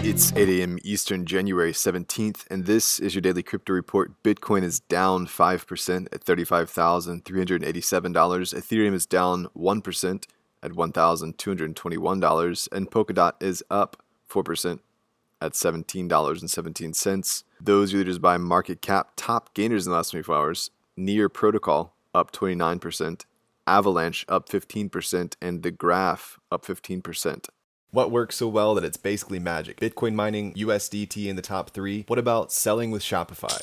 It's 8 a.m. Eastern, January 17th, and this is your daily crypto report. Bitcoin is down 5% at $35,387. Ethereum is down 1% at $1,221. And Polkadot is up 4% at $17.17. Those are leaders by market cap. Top gainers in the last 24 hours, NEAR Protocol up 29%, Avalanche up 15%, and The Graph up 15%. What works so well that it's basically magic? Bitcoin mining, USDT in the top three. What about selling with Shopify?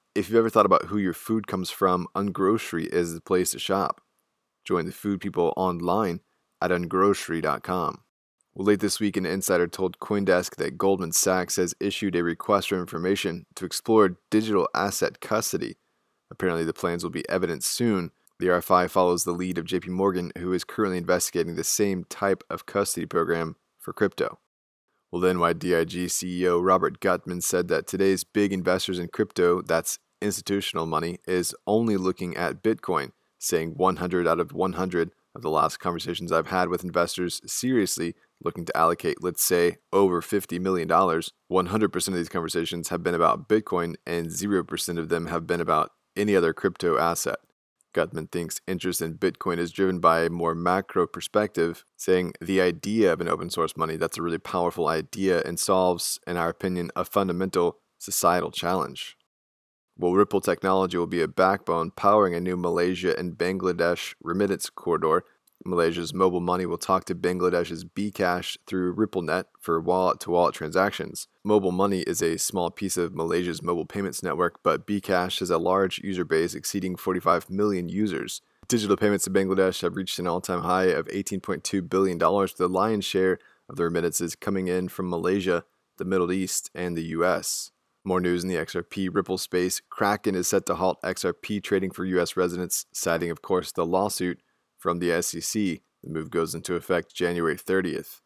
If you've ever thought about who your food comes from, UnGrocery is the place to shop. Join the food people online at ungrocery.com. Well, late this week, an insider told CoinDesk that Goldman Sachs has issued a request for information to explore digital asset custody. Apparently, the plans will be evident soon. The RFI follows the lead of JP Morgan, who is currently investigating the same type of custody program for crypto. Well, then NYDIG CEO Robert Gutman said that today's big investors in crypto, that's institutional money, is only looking at Bitcoin, saying 100 out of 100 of the last conversations I've had with investors seriously looking to allocate, let's say, over $50 million. 100% of these conversations have been about Bitcoin, and 0% of them have been about any other crypto asset. Gutman thinks interest in Bitcoin is driven by a more macro perspective, saying the idea of an open source money, that's a really powerful idea and solves, in our opinion, a fundamental societal challenge. Well, Ripple technology will be a backbone powering a new Malaysia and Bangladesh remittance corridor. Malaysia's mobile money will talk to Bangladesh's Bcash through RippleNet for wallet-to-wallet transactions. Mobile money is a small piece of Malaysia's mobile payments network, but Bcash has a large user base exceeding 45 million users. Digital payments to Bangladesh have reached an all-time high of $18.2 billion, with the lion's share of the remittances coming in from Malaysia, the Middle East, and the U.S. More news in the XRP Ripple space. Kraken is set to halt XRP trading for U.S. residents, citing, of course, the lawsuit from the SEC. The move goes into effect January 30th.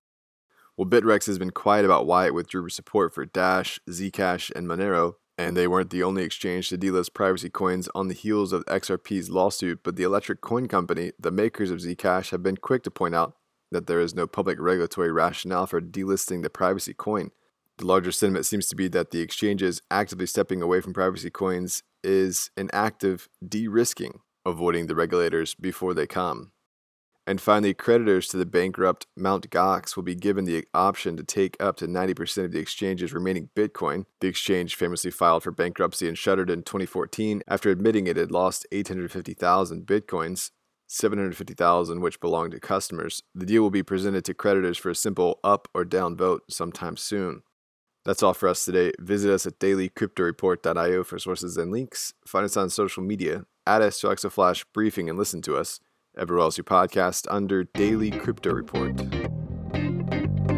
Well, Bittrex has been quiet about why it withdrew support for Dash, Zcash, and Monero, and they weren't the only exchange to delist privacy coins on the heels of XRP's lawsuit, but the Electric Coin Company, the makers of Zcash, have been quick to point out that there is no public regulatory rationale for delisting the privacy coin. The larger sentiment seems to be that the exchanges actively stepping away from privacy coins is an act of de-risking, avoiding the regulators before they come. And finally, creditors to the bankrupt Mt. Gox will be given the option to take up to 90% of the exchange's remaining Bitcoin. The exchange famously filed for bankruptcy and shuttered in 2014 after admitting it had lost 850,000 Bitcoins, 750,000 which belonged to customers. The deal will be presented to creditors for a simple up or down vote sometime soon. That's all for us today. Visit us at dailycryptoreport.io for sources and links. Find us on social media. Add us to /briefing and listen to us everywhere else you podcast under Daily Crypto Report.